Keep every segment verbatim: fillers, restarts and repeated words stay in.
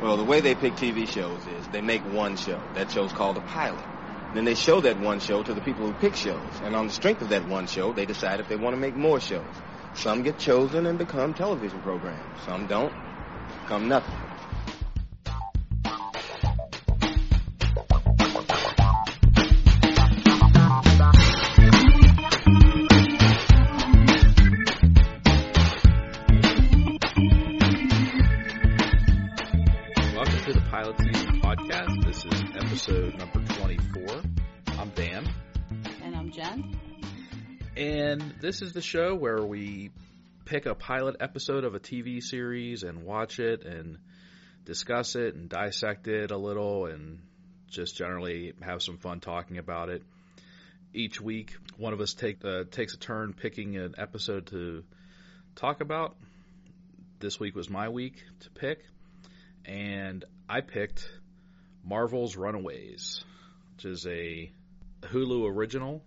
Well, the way they pick T V shows is they make one show. That show's called a pilot. Then they show that one show to the people who pick shows. And on the strength of that one show, they decide if they want to make more shows. Some get chosen and become television programs. Some don't. Become nothing. Welcome to the Pilot Season Podcast. This is episode number twenty-four. I'm Dan. And I'm Jen. And this is the show where we pick a pilot episode of a T V series and watch it and discuss it and dissect it a little and just generally have some fun talking about it. Each week, one of us take uh, takes a turn picking an episode to talk about. This week was my week to pick, and I picked Marvel's Runaways, which is a Hulu original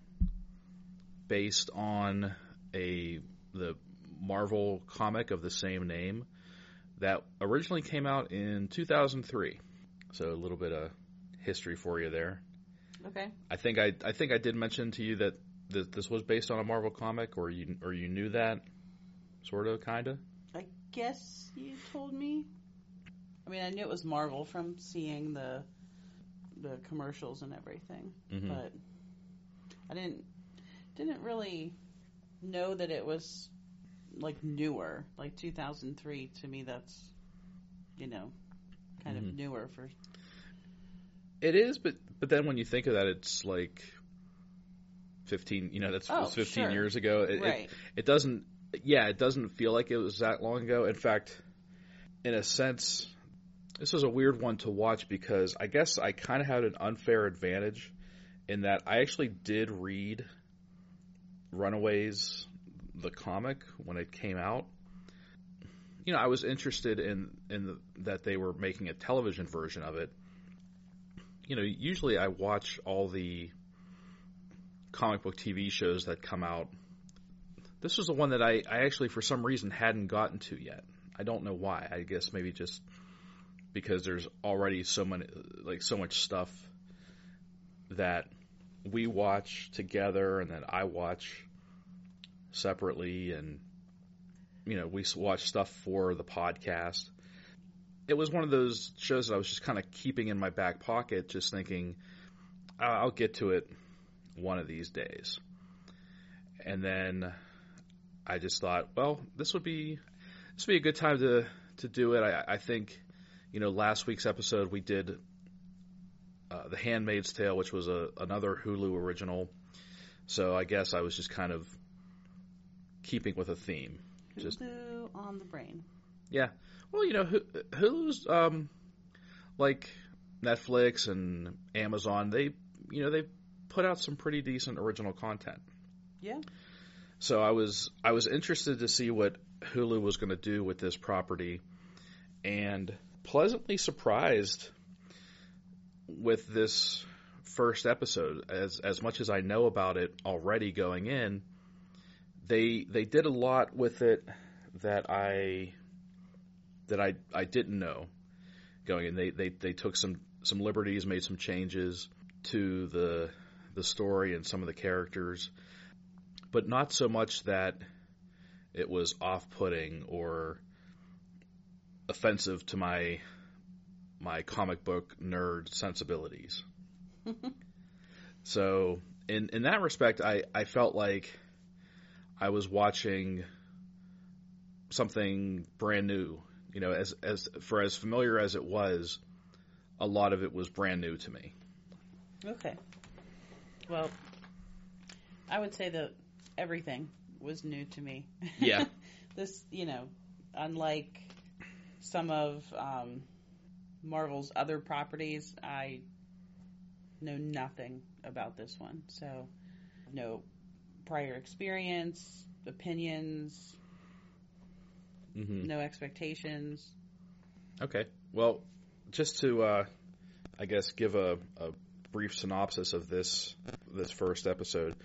based on a the Marvel comic of the same name that originally came out in two thousand three. So a little bit of history for you there. Okay. I think I I think I did mention to you that th- this was based on a Marvel comic, or you or you knew that, sort of, kind of. I guess you told me. I mean, I knew it was Marvel from seeing the the commercials and everything, mm-hmm. but I didn't. Didn't really know that it was like newer, like two thousand three. To me, that's, you know, kind mm-hmm. of newer for. It is, but but then when you think of that, it's like fifteen. You know, that's oh, fifteen sure. years ago. It, right. It, it doesn't. Yeah, it doesn't feel like it was that long ago. In fact, in a sense, this was a weird one to watch because I guess I kind of had an unfair advantage in that I actually did read Runaways, the comic, when it came out. You know, I was interested in in the, that they were making a television version of it. You know, usually I watch all the comic book T V shows that come out. This was the one that I, I actually, for some reason, hadn't gotten to yet. I don't know why. I guess maybe just because there's already so many, like so much stuff that we watch together and then I watch separately, and you know, we watch stuff for the podcast. It was one of those shows that I was just kind of keeping in my back pocket, just thinking I'll get to it one of these days. And then I just thought, well, this would be this would be a good time to to do it. I, I think, you know, last week's episode we did Uh, The Handmaid's Tale, which was a, another Hulu original. So I guess I was just kind of keeping with a theme. Hulu just, on the brain. Yeah. Well, you know, Hulu's um, like Netflix and Amazon. They, you know, they put out some pretty decent original content. Yeah. So I was I was interested to see what Hulu was going to do with this property, and pleasantly surprised with this first episode. As as much as I know about it already going in, they they did a lot with it that I that I, I didn't know going in. They, they they took some some liberties, made some changes to the the story and some of the characters, but not so much that it was off-putting or offensive to my my comic book nerd sensibilities. So in, in that respect, I, I felt like I was watching something brand new, you know, as, as for as familiar as it was, a lot of it was brand new to me. Okay. Well, I would say that everything was new to me. Yeah. This, you know, unlike some of, um, Marvel's other properties, I know nothing about this one. So, no prior experience, opinions, mm-hmm. no expectations. Okay. Well, just to, uh, I guess, give a, a brief synopsis of this this first episode.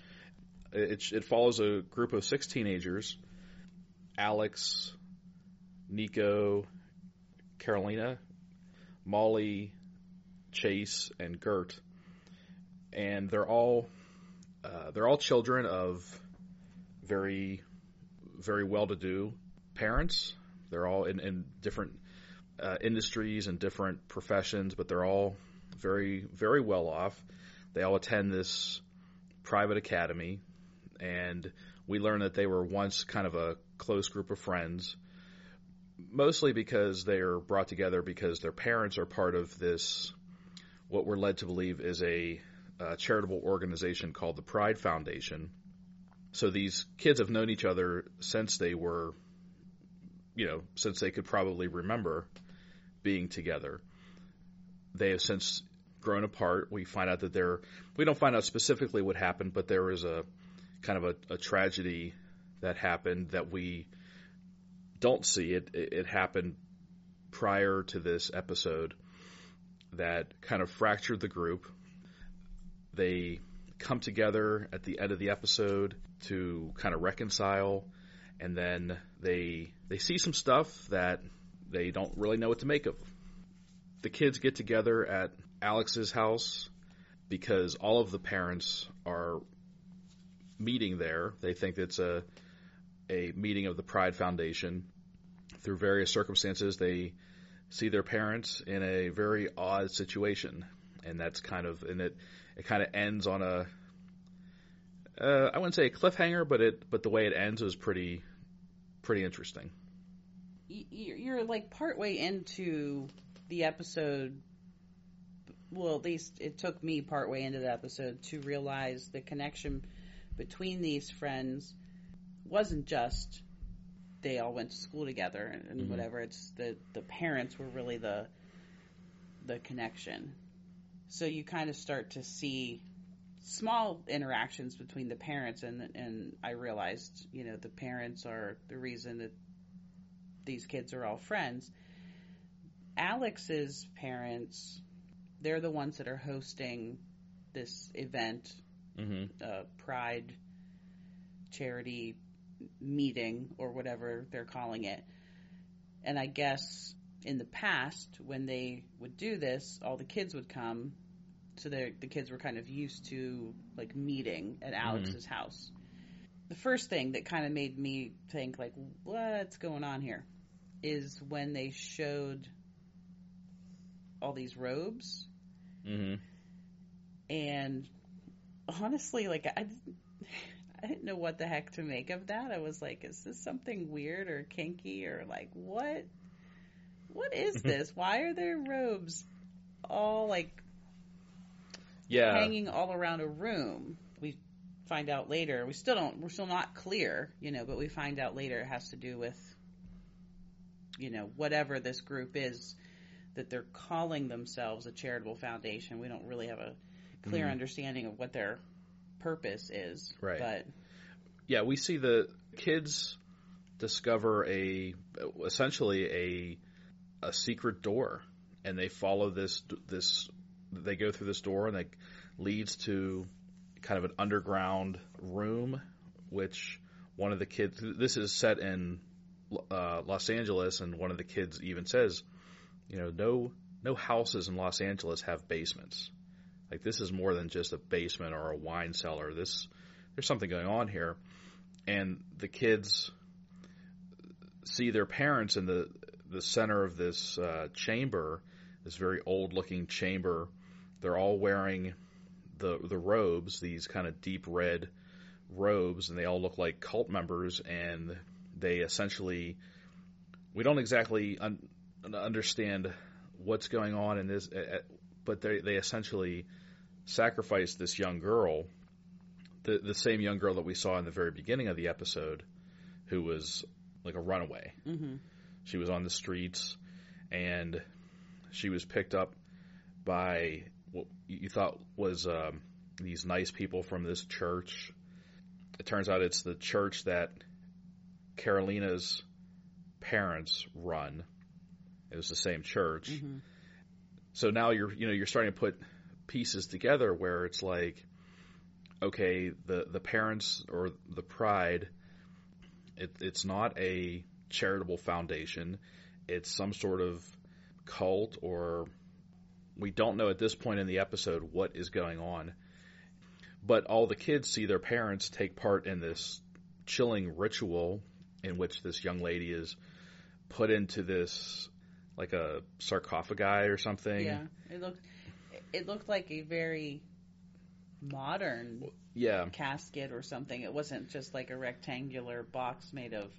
It, it follows a group of six teenagers, Alex, Nico, Carolina, Molly, Chase, and Gert, and they're all uh, they're all children of very, very well-to-do parents. They're all in, in different uh, industries and different professions, but they're all very, very well off. They all attend this private academy, and we learn that they were once kind of a close group of friends, mostly because they are brought together because their parents are part of this, what we're led to believe is a, a charitable organization called the Pride Foundation. So these kids have known each other since they were, you know, since they could probably remember being together. They have since grown apart. We find out that they're, we don't find out specifically what happened, but there is a kind of a, a tragedy that happened that we don't see. It, it, it happened prior to this episode that kind of fractured the group. They come together at the end of the episode to kind of reconcile, and then they they see some stuff that they don't really know what to make of. The kids get together at Alex's house because all of the parents are meeting there. They think it's a a meeting of the Pride Foundation. Through various circumstances, they see their parents in a very odd situation, and that's kind of and it it kind of ends on a uh, I wouldn't say a cliffhanger, but it but the way it ends is pretty pretty interesting. You're like partway into the episode. Well, at least it took me partway into the episode to realize the connection between these friends wasn't just they all went to school together and, and mm-hmm. whatever. It's the, the parents were really the the connection. So you kind of start to see small interactions between the parents, and and I realized, you know, the parents are the reason that these kids are all friends. Alex's parents, they're the ones that are hosting this event, mm-hmm. uh, Pride charity meeting or whatever they're calling it. And I guess in the past, when they would do this, all the kids would come. So the kids were kind of used to like meeting at Alex's mm-hmm. house. The first thing that kind of made me think like, what's going on here, is when they showed all these robes. Mm-hmm. And honestly, like I didn't, I didn't know what the heck to make of that. I was like, is this something weird or kinky or like what? What is this? Why are there robes all like yeah. hanging all around a room? We find out later. We still don't, we're still not clear, you know, but we find out later it has to do with, you know, whatever this group is that they're calling themselves a charitable foundation. We don't really have a clear mm-hmm. understanding of what their purpose is. Right. But yeah, we see the kids discover a, essentially a, a secret door, and they follow this, this, they go through this door, and it leads to kind of an underground room, which one of the kids, this is set in uh, Los Angeles, and one of the kids even says, you know, no, no houses in Los Angeles have basements. Like, this is more than just a basement or a wine cellar. This, there's something going on here. And the kids see their parents in the the center of this uh, chamber, this very old-looking chamber. They're all wearing the the robes, these kind of deep red robes, and they all look like cult members. And they essentially, we don't exactly un- understand what's going on in this. Uh, But they they essentially sacrificed this young girl, the the same young girl that we saw in the very beginning of the episode, who was like a runaway. Mm-hmm. She was on the streets, and she was picked up by what you thought was um, these nice people from this church. It turns out it's the church that Carolina's parents run. It was the same church. Mm-hmm. So now you're, you know, you're starting to put pieces together where it's like, okay, the, the parents or the pride, it, it's not a charitable foundation. It's some sort of cult, or we don't know at this point in the episode what is going on. But all the kids see their parents take part in this chilling ritual in which this young lady is put into this, like a sarcophagi or something. Yeah, it looked, it looked like a very modern yeah. casket or something. It wasn't just like a rectangular box made of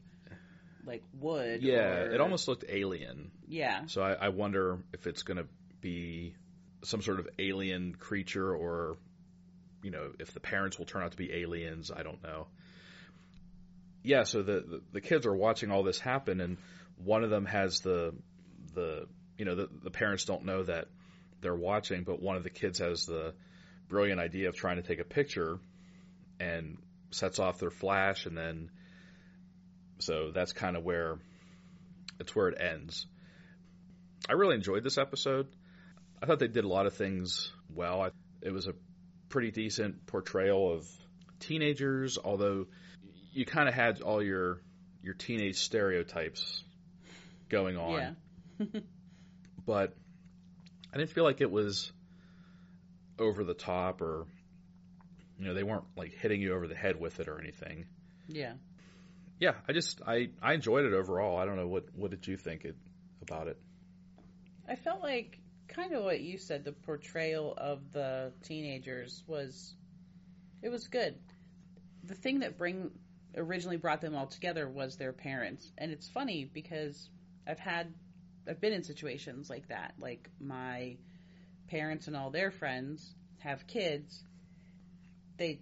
like wood. Yeah, or... it almost looked alien. Yeah. So I, I wonder if it's going to be some sort of alien creature, or, you know, if the parents will turn out to be aliens. I don't know. Yeah, so the, the, the kids are watching all this happen, and one of them has the, the you know, the, the parents don't know that they're watching, but one of the kids has the brilliant idea of trying to take a picture and sets off their flash, and then so that's kind of where it's where it ends. I really enjoyed this episode. I thought they did a lot of things well. It was a pretty decent portrayal of teenagers, although you kind of had all your your teenage stereotypes going on. Yeah. But I didn't feel like it was over the top, or, you know, they weren't like hitting you over the head with it or anything. Yeah. Yeah, I just I, I enjoyed it overall. I don't know, what what did you think it, about it? I felt like kind of what you said, the portrayal of the teenagers was it was good. The thing that bring originally brought them all together was their parents. And it's funny because I've had I've been in situations like that. Like, my parents and all their friends have kids. They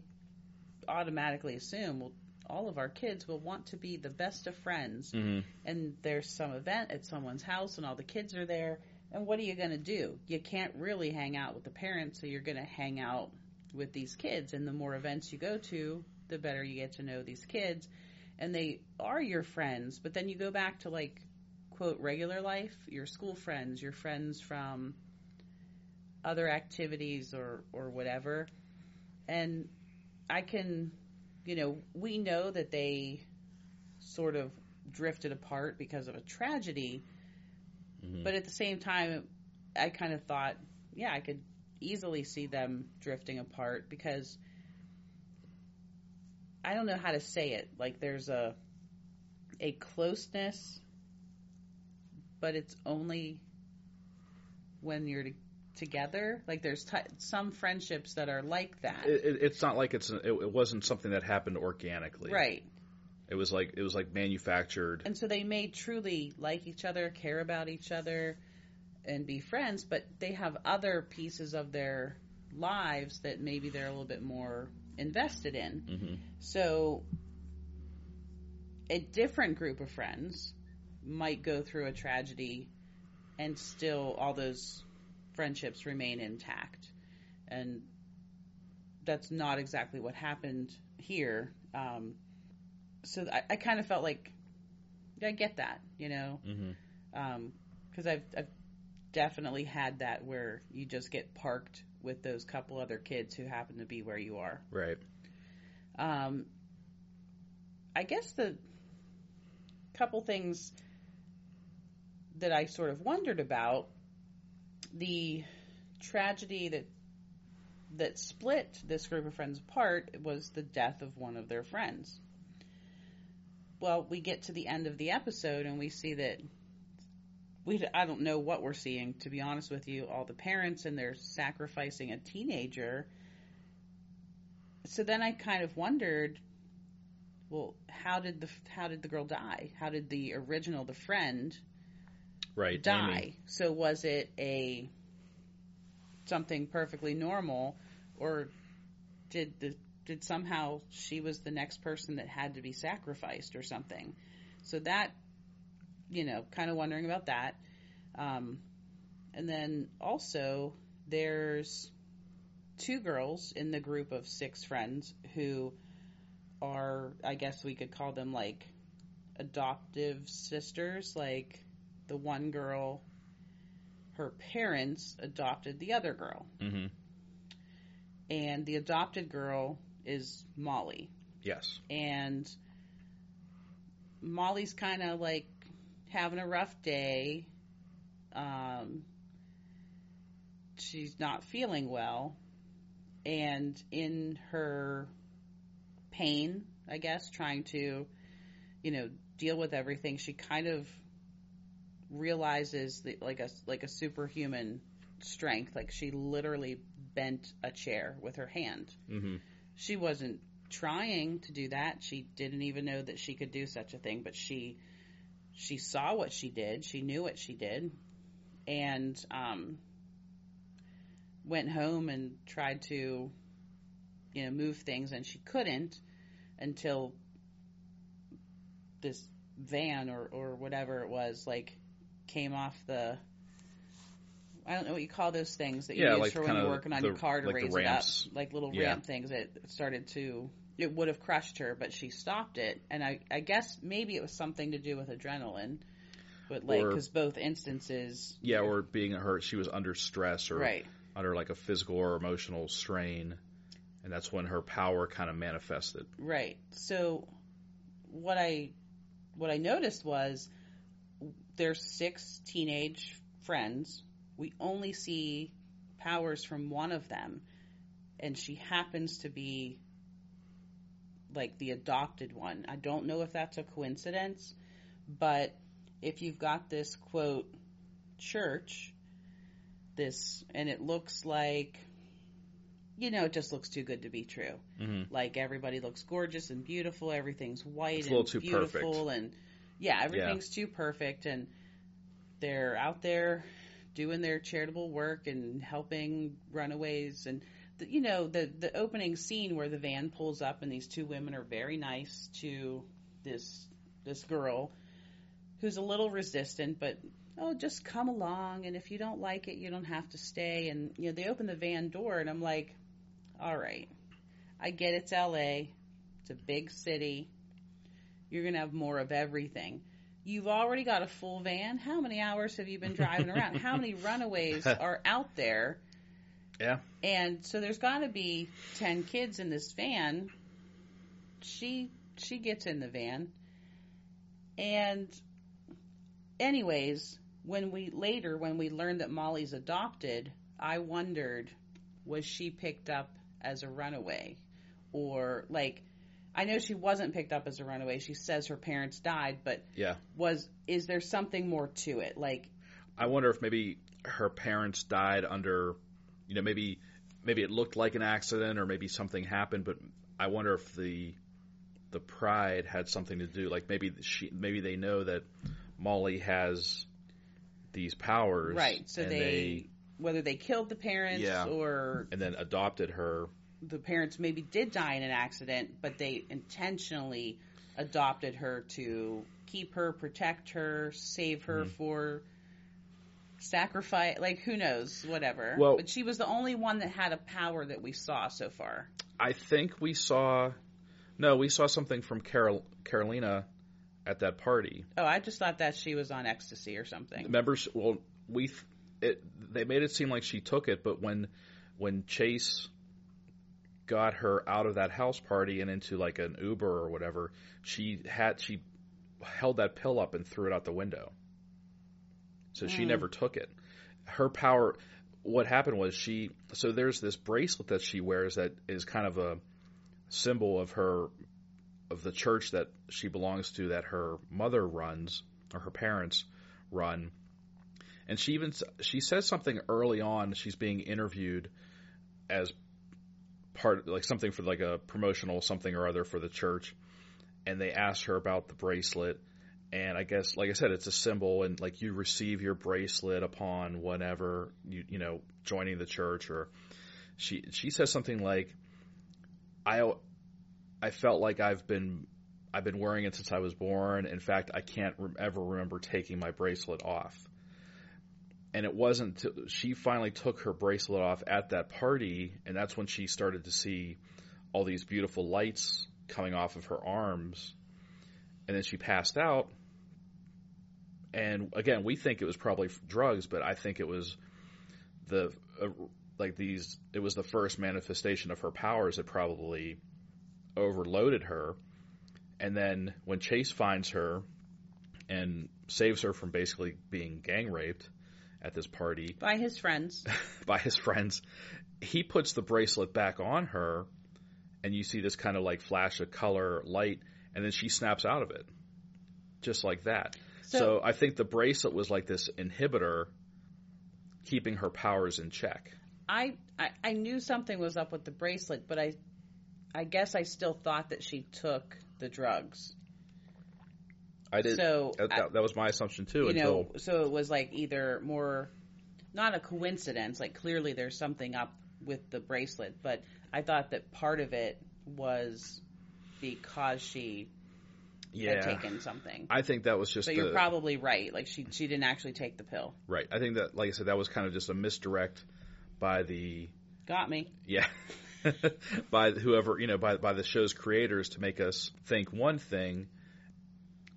automatically assume, well, all of our kids will want to be the best of friends. Mm-hmm. And there's some event at someone's house and all the kids are there. And what are you going to do? You can't really hang out with the parents, so you're going to hang out with these kids. And the more events you go to, the better you get to know these kids. And they are your friends. But then you go back to, like, quote, regular life, your school friends, your friends from other activities or, or whatever. And I can, you know, we know that they sort of drifted apart because of a tragedy. Mm-hmm. But at the same time, I kind of thought, yeah, I could easily see them drifting apart because I don't know how to say it. Like, there's a a closeness, but it's only when you're to, together. Like, there's t- some friendships that are like that. It, it, it's not like it's an, it, it wasn't something that happened organically, right? It was like it was like manufactured. And so they may truly like each other, care about each other, and be friends, but they have other pieces of their lives that maybe they're a little bit more invested in. Mm-hmm. So a different group of friends might go through a tragedy and still all those friendships remain intact, and that's not exactly what happened here. Um, so I, I kind of felt like I get that, you know, mm-hmm. um, 'cause I've, I've definitely had that where you just get parked with those couple other kids who happen to be where you are. Right. Um, I guess the couple things that I sort of wondered about, the tragedy that that split this group of friends apart was the death of one of their friends. Well, we get to the end of the episode and we see that we I don't know what we're seeing, to be honest with you, all the parents, and they're sacrificing a teenager. So then I kind of wondered, well, how did the how did the girl die? How did the original the friend Right, die. Amy. So was it a something perfectly normal, or did the did somehow she was the next person that had to be sacrificed or something? So that, you know, kind of wondering about that. Um, and then also there's two girls in the group of six friends who are, I guess we could call them like adoptive sisters, like. The one girl, her parents adopted the other girl. Mm-hmm. And the adopted girl is Molly. Yes. And Molly's kind of like having a rough day. um, she's not feeling well, and in her pain, I guess, trying to, you know, deal with everything, she kind of realizes that, like a like a superhuman strength. Like, she literally bent a chair with her hand. Mm-hmm. She wasn't trying to do that. She didn't even know that she could do such a thing, but she she saw what she did. She knew what she did, and um, went home and tried to, you know, move things, and she couldn't until this van or, or whatever it was, like, came off the, I don't know what you call those things that you yeah, use like for when you're working on the, your car to like raise it up, like little yeah. ramp things. It started to, it would have crushed her, but she stopped it. And I, I guess maybe it was something to do with adrenaline, but like, because both instances. Yeah, or being hurt, she was under stress or right. under like a physical or emotional strain. And that's when her power kind of manifested. Right. So what I, what I noticed was there's six teenage friends. We only see powers from one of them, and she happens to be, like, the adopted one. I don't know if that's a coincidence, but if you've got this, quote, church, this, and it looks like, you know, it just looks too good to be true. Mm-hmm. Like, everybody looks gorgeous and beautiful, everything's white it's and a little too beautiful, perfect. And, yeah, everything's yeah. too perfect, and they're out there doing their charitable work and helping runaways. And, the, you know, the, the opening scene where the van pulls up and these two women are very nice to this this girl who's a little resistant, but, oh, just come along, and if you don't like it, you don't have to stay. And, you know, they open the van door, and I'm like, all right, I get it's L A, it's a big city, you're going to have more of everything. You've already got a full van. How many hours have you been driving around? How many runaways are out there? Yeah. And so there's got to be ten kids in this van. She she gets in the van. And anyways, when we later when we learned that Molly's adopted, I wondered, was she picked up as a runaway? Or like, I know she wasn't picked up as a runaway. She says her parents died, but yeah. was is there something more to it? Like, I wonder if maybe her parents died under, you know, maybe maybe it looked like an accident or maybe something happened. But I wonder if the the pride had something to do. Like maybe she, maybe they know that Molly has these powers, right? So they, they whether they killed the parents yeah, or and then adopted her. The parents maybe did die in an accident, but they intentionally adopted her to keep her, protect her, save her mm-hmm. for sacrifice. Like, who knows? Whatever. Well, but she was the only one that had a power that we saw so far. I think we saw... No, we saw something from Carol, Carolina at that party. Oh, I just thought that she was on ecstasy or something. Remember, well, we... It, they made it seem like she took it, but when when Chase got her out of that house party and into like an Uber or whatever, she had she held that pill up and threw it out the window. So mm. she never took it. Her power, what happened was she, so there's this bracelet that she wears that is kind of a symbol of her, of the church that she belongs to, that her mother runs, or her parents run. And she even, she says something early on, she's being interviewed as part, like something for like a promotional something or other for the church, and they asked her about the bracelet, and I guess, like I said, it's a symbol, and like you receive your bracelet upon whatever you you know joining the church. Or she she says something like, I I felt like I've been I've been wearing it since I was born. In fact, I can't re- ever remember taking my bracelet off. And it wasn't t- she finally took her bracelet off at that party, and that's when she started to see all these beautiful lights coming off of her arms. And then she passed out. And again, we think it was probably drugs, but I think it was the uh, like these. It was the first manifestation of her powers that probably overloaded her. And then when Chase finds her and saves her from basically being gang raped, at this party. By his friends. By his friends. He puts the bracelet back on her, and you see this kind of like flash of color, light, and then she snaps out of it. Just like that. So, so I think the bracelet was like this inhibitor keeping her powers in check. I, I, I knew something was up with the bracelet, but I I guess I still thought that she took the drugs. I did. So that, I, that was my assumption too. You until know, so it was like either more, not a coincidence. Like clearly there's something up with the bracelet, but I thought that part of it was because she yeah. had taken something. I think that was just. So the, you're probably right. Like she she didn't actually take the pill. Right. I think that, like I said, that was kind of just a misdirect by the. Got me. Yeah. By whoever, you know, by by the show's creators to make us think one thing.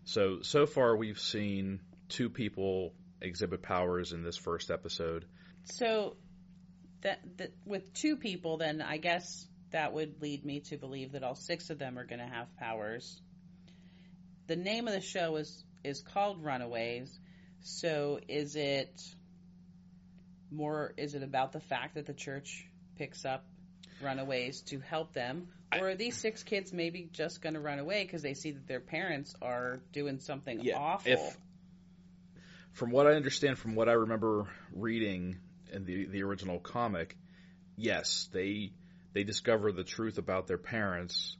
So, so far we've seen two people exhibit powers in this first episode. So, that, that with two people, then I guess that would lead me to believe that all six of them are going to have powers. The name of the show is, is called Runaways. So, is it more, is it about the fact that the church picks up runaways to help them? Or are these six kids maybe just going to run away because they see that their parents are doing something yeah, awful? If, from what I understand, from what I remember reading in the, the original comic, yes, they they discover the truth about their parents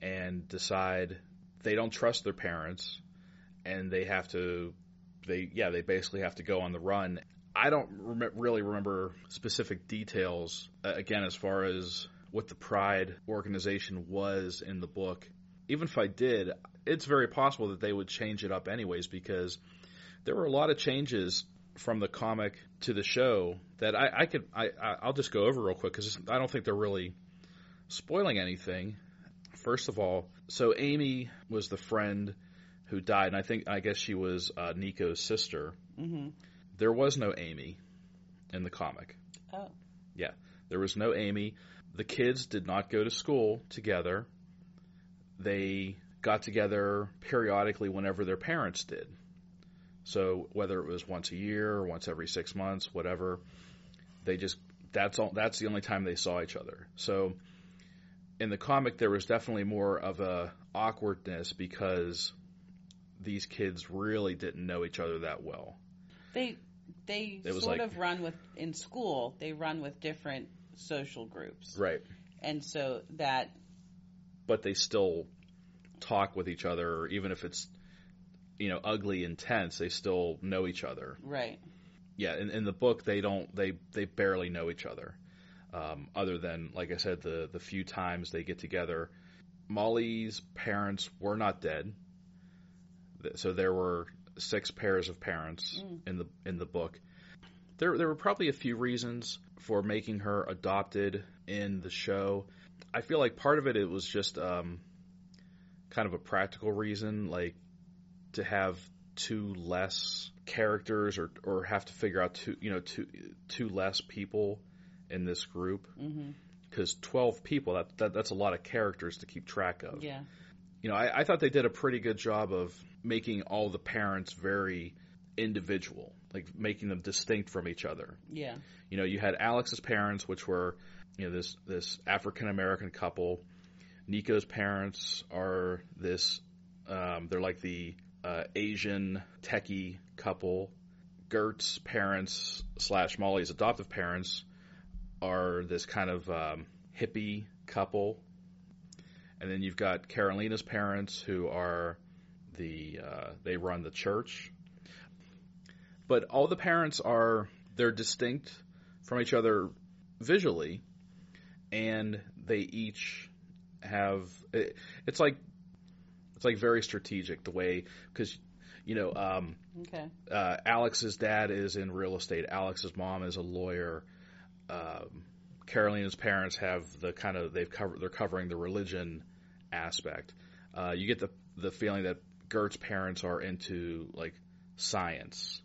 and decide they don't trust their parents, and they have to they yeah they basically have to go on the run. I don't rem- really remember specific details uh, again as far as what the Pride organization was in the book. Even if I did, it's very possible that they would change it up anyways, because there were a lot of changes from the comic to the show that I, I could I, I'll just go over real quick because I don't think they're really spoiling anything. First of all, so Amy was the friend who died, and I think I guess she was uh, Nico's sister. Mm-hmm. There was no Amy in the comic. Oh. Yeah, there was no Amy. The kids did not go to school together. They got together periodically whenever their parents did. So whether it was once a year or once every six months, whatever, they just that's all that's the only time they saw each other. So in the comic there was definitely more of a awkwardness because these kids really didn't know each other that well. They they sort like, of run with in school, they run with different social groups. Right. And so that but they still talk with each other, or even if it's, you know, ugly and tense, they still know each other. Right. Yeah, in, in the book they don't they, they barely know each other. Um, other than, like I said, the, the few times they get together. Molly's parents were not dead. So there were six pairs of parents mm. in the in the book. There there were probably a few reasons for making her adopted in the show. I feel like part of it, it was just um, kind of a practical reason, like to have two less characters or or have to figure out two, you know, two, two less people in this group. Because mm-hmm. twelve people, that, that that's a lot of characters to keep track of. Yeah. You know, I, I thought they did a pretty good job of making all the parents very individual, like making them distinct from each other. Yeah. You know, you had Alex's parents, which were, you know, this, this African-American couple. Nico's parents are this, um, they're like the uh, Asian techie couple. Gert's parents slash Molly's adoptive parents are this kind of um, hippie couple. And then you've got Carolina's parents, who are the uh, they run the church. But all the parents are they're distinct from each other visually, and they each have it, it's like it's like very strategic the way, because you know um, okay. uh, Alex's dad is in real estate. Alex's mom is a lawyer. Um, Carolina's parents have the kind of they've covered they're covering the religion aspect. Uh, you get the the feeling that Gert's parents are into like science,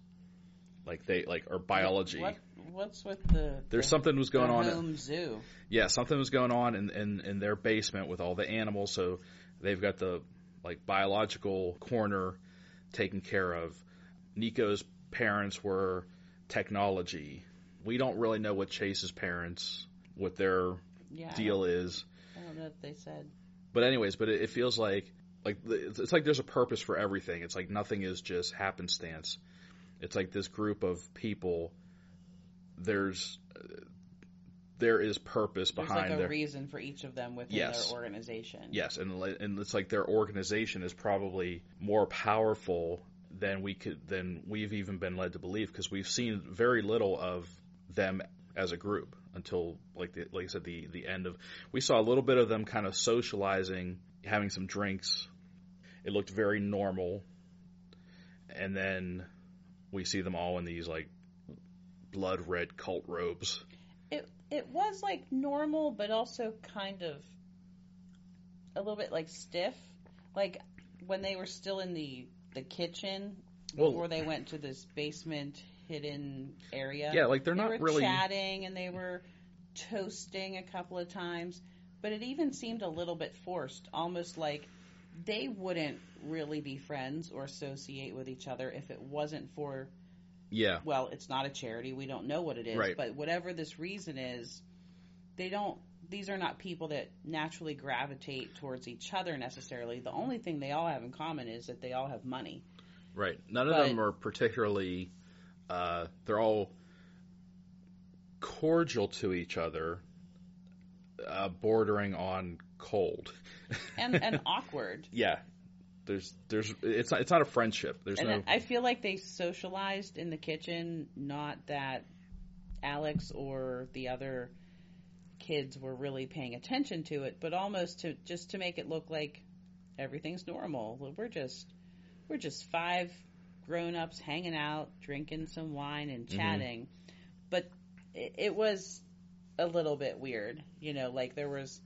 like they like or biology. What, what's with the there's the, something was going on home zoo? Yeah, something was going on in, in in their basement with all the animals. So they've got the like biological corner taken care of. Nico's parents were technology. We don't really know what Chase's parents, what their yeah, deal is. I don't know if they said. But anyways, but it, it feels like, like it's like there's a purpose for everything. It's like nothing is just happenstance. It's like this group of people, there's there is purpose there's behind. There's like a their, reason for each of them within yes, their organization. Yes, and and it's like their organization is probably more powerful than we could than we've even been led to believe, because we've seen very little of them as a group until like the, like I said the the end of we saw a little bit of them kind of socializing, having some drinks. It looked very normal, and then we see them all in these like blood red cult robes. It it was like normal, but also kind of a little bit like stiff. Like when they were still in the the kitchen before well, they went to this basement hidden area. Yeah, like they're they not were really chatting, and they were toasting a couple of times, but it even seemed a little bit forced, almost like they wouldn't really be friends or associate with each other if it wasn't for yeah. Well, it's not a charity. We don't know what it is, right. But whatever this reason is, they don't these are not people that naturally gravitate towards each other necessarily. The only thing they all have in common is that they all have money. Right. None but, of them are particularly Uh, they're all cordial to each other, uh, bordering on cold and and awkward. Yeah, there's there's it's not, it's not a friendship. There's and no. I feel like they socialized in the kitchen. Not that Alex or the other kids were really paying attention to it, but almost to just to make it look like everything's normal. We're just we're just five. grown-ups hanging out, drinking some wine and chatting, mm-hmm. but it, it was a little bit weird, you know, like there was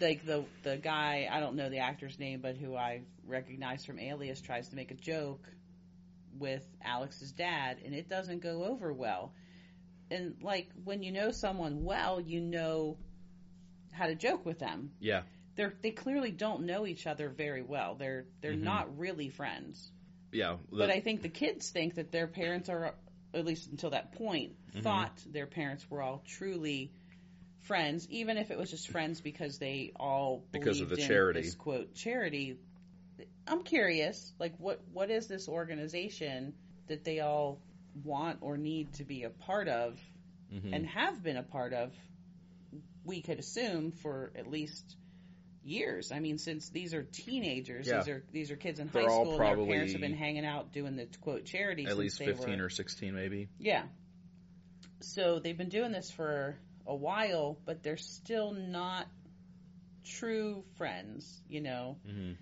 like the the guy, I don't know the actor's name, but who I recognize from Alias, tries to make a joke with Alex's dad, and it doesn't go over well. And like when you know someone well, you know how to joke with them. Yeah, they're they clearly don't know each other very well. They're they're mm-hmm. not really friends. Yeah, the, but I think the kids think that their parents are, at least until that point, mm-hmm. thought their parents were all truly friends, even if it was just friends because they all because believed of the in charity. This, quote, charity. I'm curious, like, what, what is this organization that they all want or need to be a part of mm-hmm. and have been a part of, we could assume, for at least years. I mean, since these are teenagers, yeah. these are these are kids in They're high school. All probably, and their parents have been hanging out doing the quote charity. At least fifteen were, or sixteen, maybe. Yeah. So they've been doing this for a while, but they're still not true friends, you know. Mm-hmm.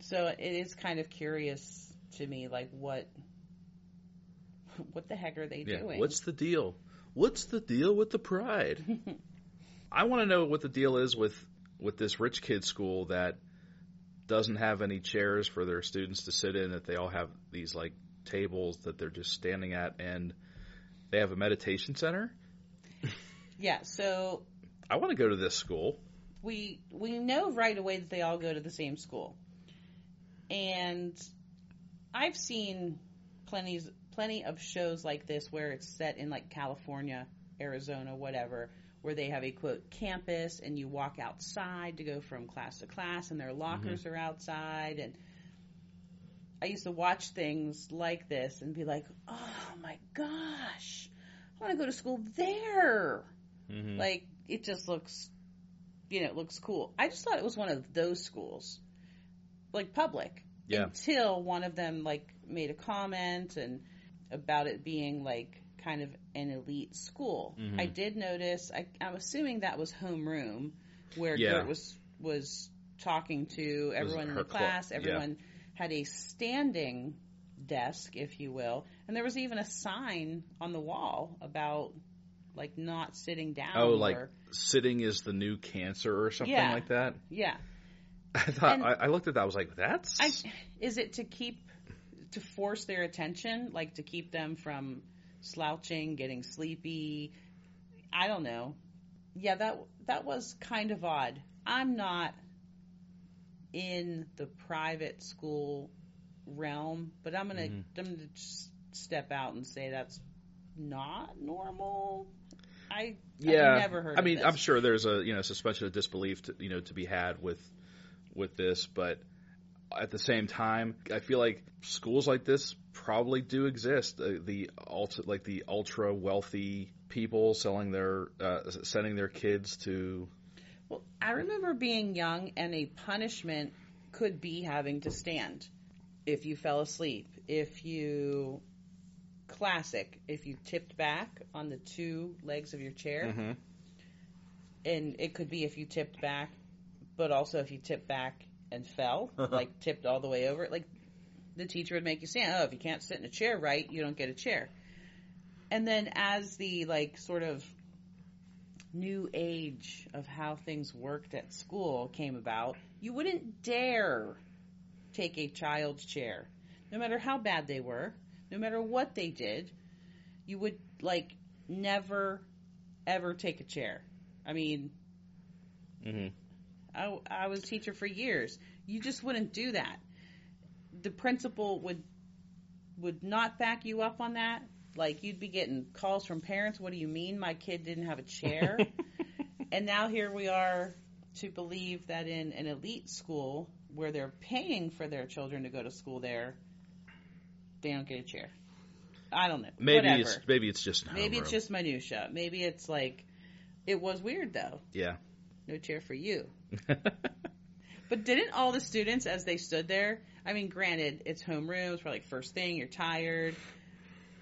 So it is kind of curious to me, like what what the heck are they yeah. doing? What's the deal? What's the deal with the Pride? I want to know what the deal is with. with this rich kid school that doesn't have any chairs for their students to sit in, that they all have these like tables that they're just standing at, and they have a meditation center. Yeah. So I want to go to this school. We, we know right away that they all go to the same school, and I've seen plenty, plenty of shows like this where it's set in like California, Arizona, whatever, where they have a, quote, campus, and you walk outside to go from class to class, and their lockers mm-hmm. are outside. And I used to watch things like this and be like, oh, my gosh, I want to go to school there. Mm-hmm. Like, it just looks, you know, it looks cool. I just thought it was one of those schools, like public, yeah. until one of them, like, made a comment and about it being, like, kind of an elite school. Mm-hmm. I did notice, I, I'm assuming that was homeroom, where yeah. Gert was was talking to everyone in the class. Cl- everyone yeah. had a standing desk, if you will, and there was even a sign on the wall about like not sitting down. Oh, or, like sitting is the new cancer or something yeah, like that? Yeah. I thought and I, I looked at that, I was like, that's... I, is it to keep, to force their attention, like to keep them from slouching, getting sleepy? I don't know. Yeah, that that was kind of odd. I'm not in the private school realm, but I'm gonna mm-hmm. I'm gonna just step out and say that's not normal. I yeah. I've never heard. I mean, of this. I'm sure there's a you know suspension of disbelief to, you know to be had with with this, but at the same time, I feel like schools like this probably do exist. Uh, the ultra, like the ultra wealthy people selling their uh, sending their kids to. Well, I remember being young, and a punishment could be having to stand if you fell asleep, if you. Classic. If you tipped back on the two legs of your chair, mm-hmm. and it could be if you tipped back, but also if you tipped back and fell, like tipped all the way over, like the teacher would make you stand. Oh, if you can't sit in a chair right, you don't get a chair. And then as the like sort of new age of how things worked at school came about, you wouldn't dare take a child's chair, no matter how bad they were. No matter what they did, you would, like, never, ever take a chair. I mean, mm-hmm. I, I was a teacher for years. You just wouldn't do that. The principal would would not back you up on that. Like, you'd be getting calls from parents. What do you mean my kid didn't have a chair? And now here we are to believe that in an elite school where they're paying for their children to go to school there, they don't get a chair. I don't know. Maybe Whatever. it's maybe it's just maybe it's just minutia. Maybe it's like it was weird though. Yeah. No chair for you. But didn't all the students as they stood there? I mean, granted, it's homeroom. It's probably like first thing. You're tired,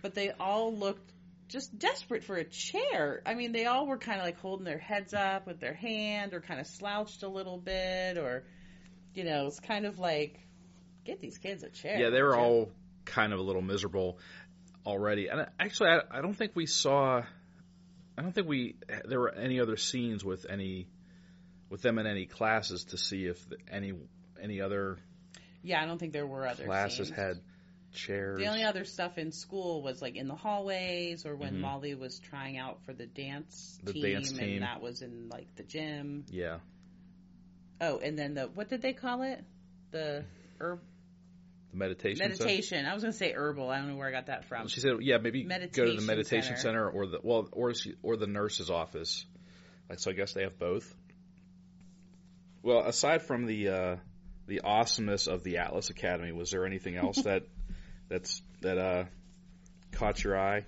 but they all looked just desperate for a chair. I mean, they all were kind of like holding their heads up with their hand, or kind of slouched a little bit, or you know, it's kind of like get these kids a chair. Yeah, they were all. Kind of a little miserable already, and actually, I, I don't think we saw. I don't think we there were any other scenes with any with them in any classes to see if any any other. Yeah, I don't think there were other classes scenes. Had chairs. The only other stuff in school was like in the hallways, or when mm-hmm. Molly was trying out for the dance the team, dance team, and that was in like the gym. Yeah. Oh, and then the what did they call it? The herb. Meditation. Meditation. Center. I was going to say herbal. I don't know where I got that from. She said, "Yeah, maybe meditation go to the meditation center, center or the well, or she, or the nurse's office." Like, so I guess they have both. Well, aside from the uh, the awesomeness of the Atlas Academy, was there anything else that that's that uh, caught your eye?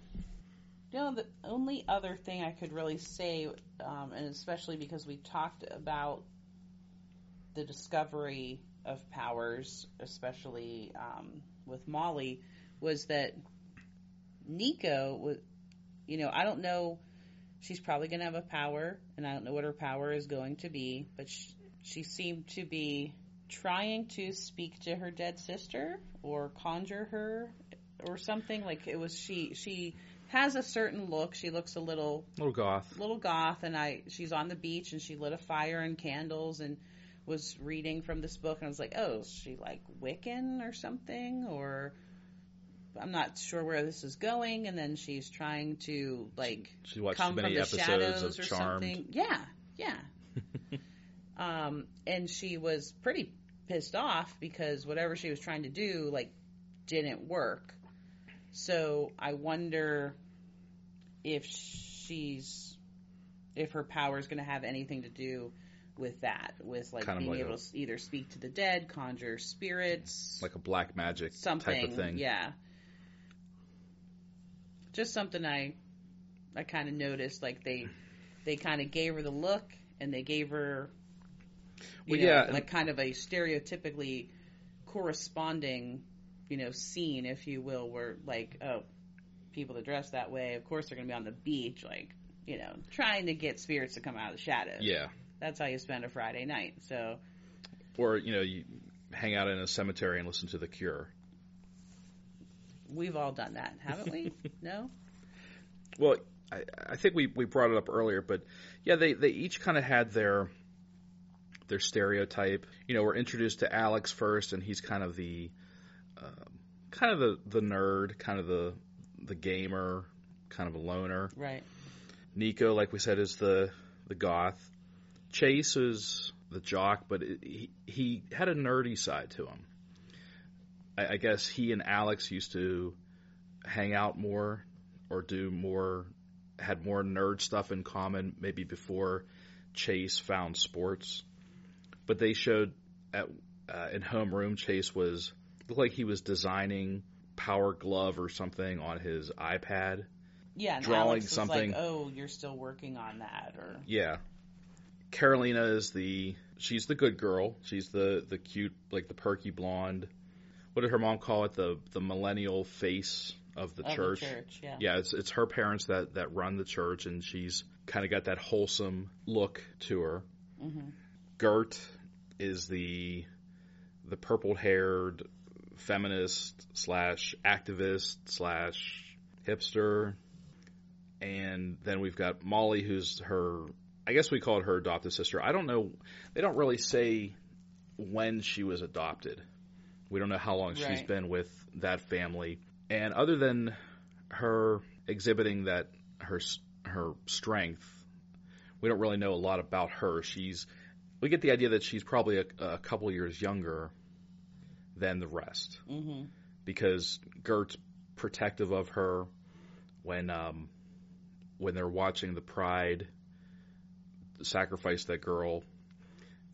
You know, the only other thing I could really say, um, and especially because we talked about the discovery. Of powers, especially um, with Molly, was that Nico was, you know, I don't know, she's probably going to have a power, and I don't know what her power is going to be, but she, she seemed to be trying to speak to her dead sister or conjure her or something. Like it was, she she has a certain look. She looks a little little goth, little goth, and I she's on the beach and she lit a fire and candles and. Was reading from this book, and I was like, oh, is she like Wiccan or something? Or I'm not sure where this is going, and then she's trying to like she watched come many from the episodes shadows of or Charmed. Something. Yeah, yeah. um, and she was pretty pissed off because whatever she was trying to do like didn't work. So I wonder if she's if her power is going to have anything to do with that, with like kind being like able a, to either speak to the dead, conjure spirits, like a black magic something, type of thing. Yeah, just something I, I kind of noticed. Like they, they kind of gave her the look, and they gave her, you well, know, yeah, like kind of a stereotypically corresponding, you know, scene, if you will, where like, oh, people that dress that way, of course they're going to be on the beach, like, you know, trying to get spirits to come out of the shadows. Yeah. That's how you spend a Friday night. So, or, you know, you hang out in a cemetery and listen to The Cure. We've all done that, haven't we? No? Well, I, I think we, we brought it up earlier, but, yeah, they, they each kind of had their their stereotype. You know, we're introduced to Alex first, and he's kind of the uh, kind of the, the nerd, kind of the the gamer, kind of a loner. Right. Nico, like we said, is the, the goth. Chase is the jock, but it, he, he had a nerdy side to him. I, I guess he and Alex used to hang out more or do more, had more nerd stuff in common maybe before Chase found sports. But they showed at uh, in homeroom, Chase was looked like he was designing Power Glove or something on his iPad. Yeah, and drawing Alex was something. Like, oh, you're still working on that, or yeah. Carolina is the she's the good girl. She's the the cute, like the perky blonde. What did her mom call it? The the millennial face of the of church. The church yeah. yeah, it's it's her parents that, that run the church, and she's kind of got that wholesome look to her. Mm-hmm. Gert is the the purple haired feminist slash activist slash hipster. And then we've got Molly, who's her, I guess we called her adopted sister. I don't know. They don't really say when she was adopted. We don't know how long right. she's been with that family. And other than her exhibiting that her her strength, we don't really know a lot about her. She's we get the idea that she's probably a, a couple years younger than the rest, mm-hmm. because Gert's protective of her when um, when they're watching the Pride sacrifice that girl.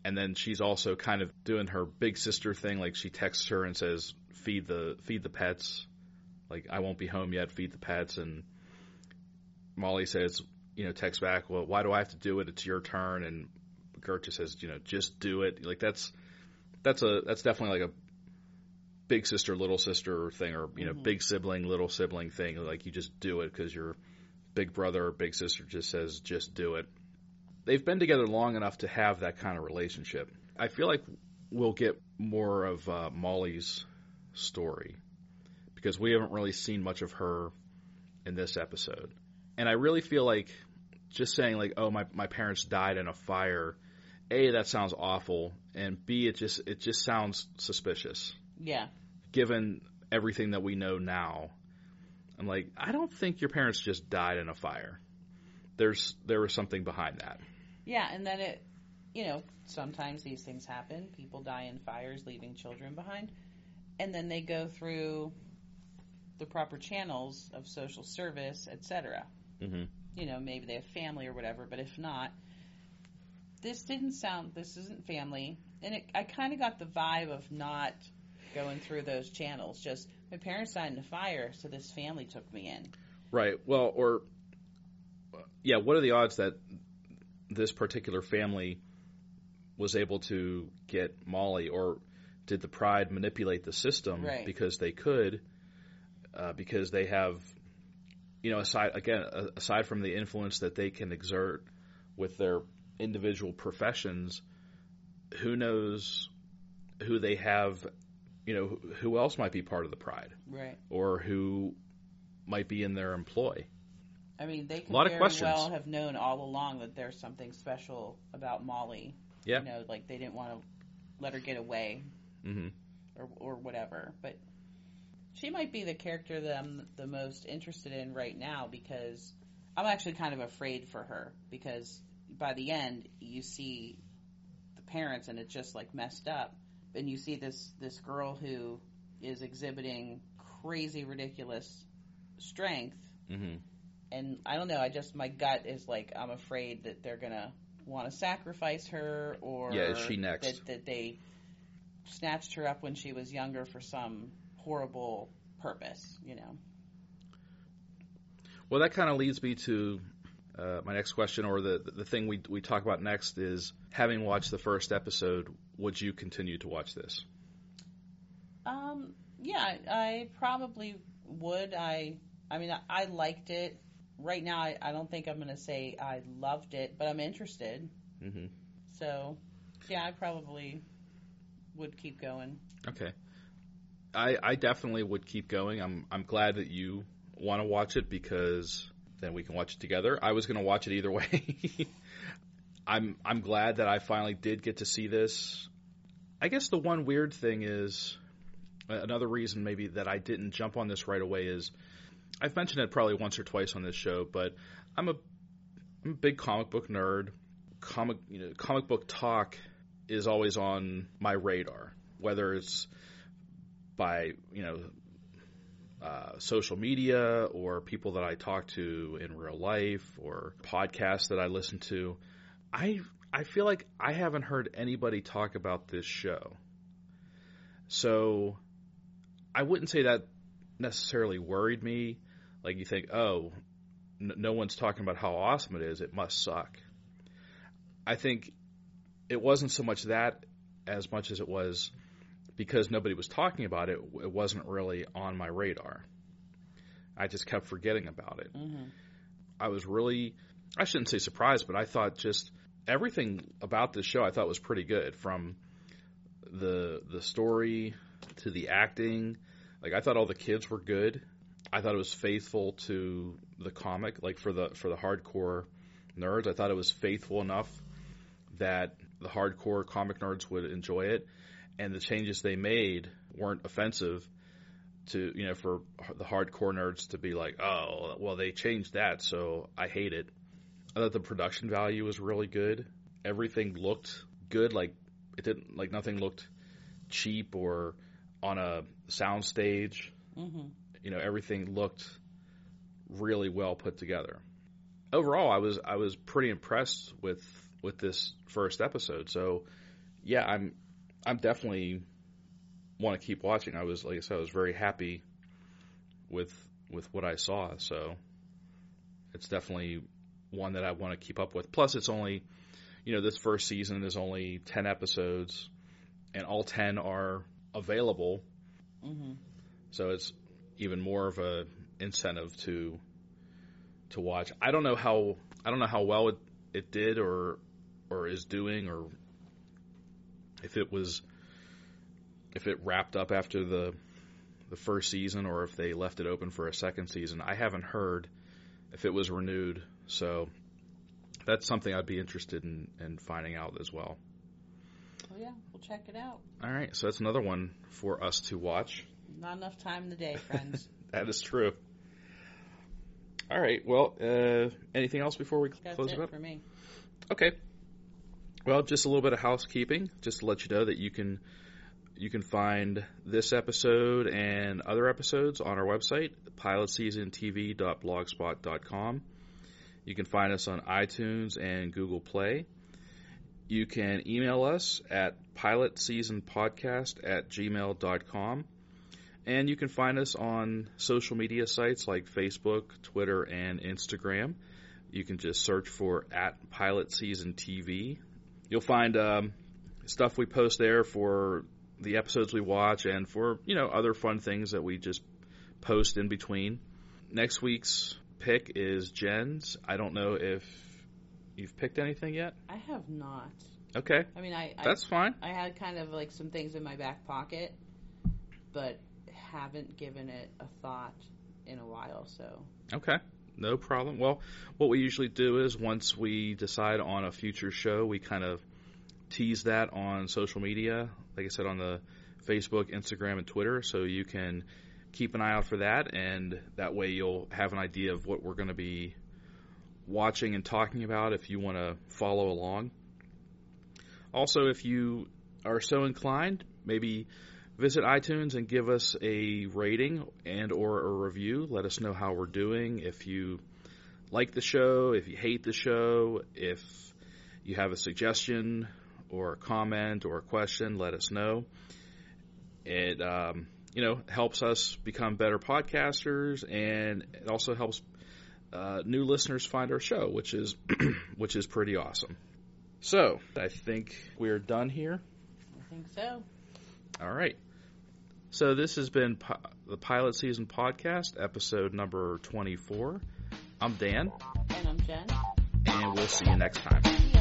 And then she's also kind of doing her big sister thing. Like she texts her and says, feed the feed the pets. Like, I won't be home yet. Feed the pets. And Molly says, you know, texts back, well, why do I have to do it? It's your turn. And Gert just says, you know, just do it. Like that's that's a that's definitely like a big sister, little sister thing, or, you know, mm-hmm. big sibling, little sibling thing. Like you just do it because your big brother or big sister just says, just do it. They've been together long enough to have that kind of relationship. I feel like we'll get more of uh, Molly's story because we haven't really seen much of her in this episode. And I really feel like just saying like, oh, my, my parents died in a fire. A, that sounds awful. And B, it just it just sounds suspicious. Yeah. Given everything that we know now. I'm like, I don't think your parents just died in a fire. There's there was something behind that. Yeah, and then it, you know, sometimes these things happen. People die in fires, leaving children behind. And then they go through the proper channels of social service, et cetera. Mm-hmm. You know, maybe they have family or whatever, but if not, this didn't sound, this isn't family. And it, I kind of got the vibe of not going through those channels. Just, my parents died in a fire, so this family took me in. Right. Well, or... yeah, what are the odds that this particular family was able to get Molly, or did the Pride manipulate the system right. because they could, uh, because they have, you know, aside again, aside from the influence that they can exert with their individual professions, who knows who they have, you know, who else might be part of the Pride, right? Or who might be in their employ. I mean, they could very well have known all along that there's something special about Molly. Yeah. You know, like they didn't want to let her get away mm-hmm. or or whatever. But she might be the character that I'm the most interested in right now because I'm actually kind of afraid for her because by the end you see the parents and it's just like messed up. And you see this, this girl who is exhibiting crazy, ridiculous strength. Mm-hmm. And I don't know, I just, my gut is like, I'm afraid that they're going to want to sacrifice her or yeah, is she next? That, that they snatched her up when she was younger for some horrible purpose, you know. Well, that kind of leads me to uh, my next question, or the, the thing we, we talk about next is, having watched the first episode, would you continue to watch this? Um, yeah, I probably would. I, I mean, I, I liked it. Right now, I, I don't think I'm going to say I loved it, but I'm interested. Mm-hmm. So, yeah, I probably would keep going. Okay. I I definitely would keep going. I'm I'm glad that you want to watch it because then we can watch it together. I was going to watch it either way. I'm I'm glad that I finally did get to see this. I guess the one weird thing is, another reason maybe that I didn't jump on this right away is, I've mentioned it probably once or twice on this show, but I'm a, I'm a big comic book nerd. Comic, you know, comic book talk is always on my radar, whether it's by, you know, uh, social media or people that I talk to in real life or podcasts that I listen to, I I feel like I haven't heard anybody talk about this show. So I wouldn't say that necessarily worried me. Like you think, oh, n- no one's talking about how awesome it is. It must suck. I think it wasn't so much that as much as it was because nobody was talking about it. It wasn't really on my radar. I just kept forgetting about it. Mm-hmm. I was really, I shouldn't say surprised, but I thought just everything about this show I thought was pretty good, from the the story to the acting. Like, I thought all the kids were good. I thought it was faithful to the comic. Like, for the for the hardcore nerds, I thought it was faithful enough that the hardcore comic nerds would enjoy it, and the changes they made weren't offensive to, you know, for the hardcore nerds to be like, oh, well, they changed that, so I hate it. I thought the production value was really good. Everything looked good. Like, it didn't, like, nothing looked cheap or on a soundstage. Mm-hmm. You know, everything looked really well put together. Overall, I was I was pretty impressed with with this first episode. So, yeah, I'm I'm definitely want to keep watching. I was, like I said, I was very happy with with what I saw. So, it's definitely one that I want to keep up with. Plus, it's only, you know, this first season is only ten episodes, and all ten are available. Mm-hmm. So it's even more of a incentive to to watch. I don't know how I don't know how well it, it did or or is doing, or if it was if it wrapped up after the the first season, or if they left it open for a second season. I haven't heard if it was renewed, so that's something I'd be interested in, in finding out as well. Oh, yeah, we'll check it out. All right, so that's another one for us to watch. Not enough time in the day, friends. That is true. All right, well, uh, anything else before we that's close it up? That's it for me. Okay. Well, just a little bit of housekeeping, just to let you know that you can you can find this episode and other episodes on our website, pilot season t v dot blogspot dot com. You can find us on iTunes and Google Play. You can email us at pilot season podcast at gmail dot com. And you can find us on social media sites like Facebook, Twitter, and Instagram. You can just search for at Pilot Season T V. You'll find um, stuff we post there for the episodes we watch and for, you know, other fun things that we just post in between. Next week's pick is Jen's. I don't know if you've picked anything yet? I have not. Okay. I mean, I... I That's fine. I had kind of, like, some things in my back pocket, but haven't given it a thought in a while, so... Okay. No problem. Well, what we usually do is once we decide on a future show, we kind of tease that on social media. Like I said, on the Facebook, Instagram, and Twitter, so you can keep an eye out for that, and that way you'll have an idea of what we're going to be watching and talking about if you want to follow along. Also, if you are so inclined, maybe visit iTunes and give us a rating and or a review. Let us know how we're doing, if you like the show, if you hate the show, if you have a suggestion or a comment or a question, let us know. It um, you know, helps us become better podcasters, and it also helps Uh, new listeners find our show, which is which is pretty awesome. So, I think we're done here. I think so. All right. So, this has been po- the Pilot Season Podcast, episode number twenty-four. I'm Dan. And I'm Jen. And we'll see you next time.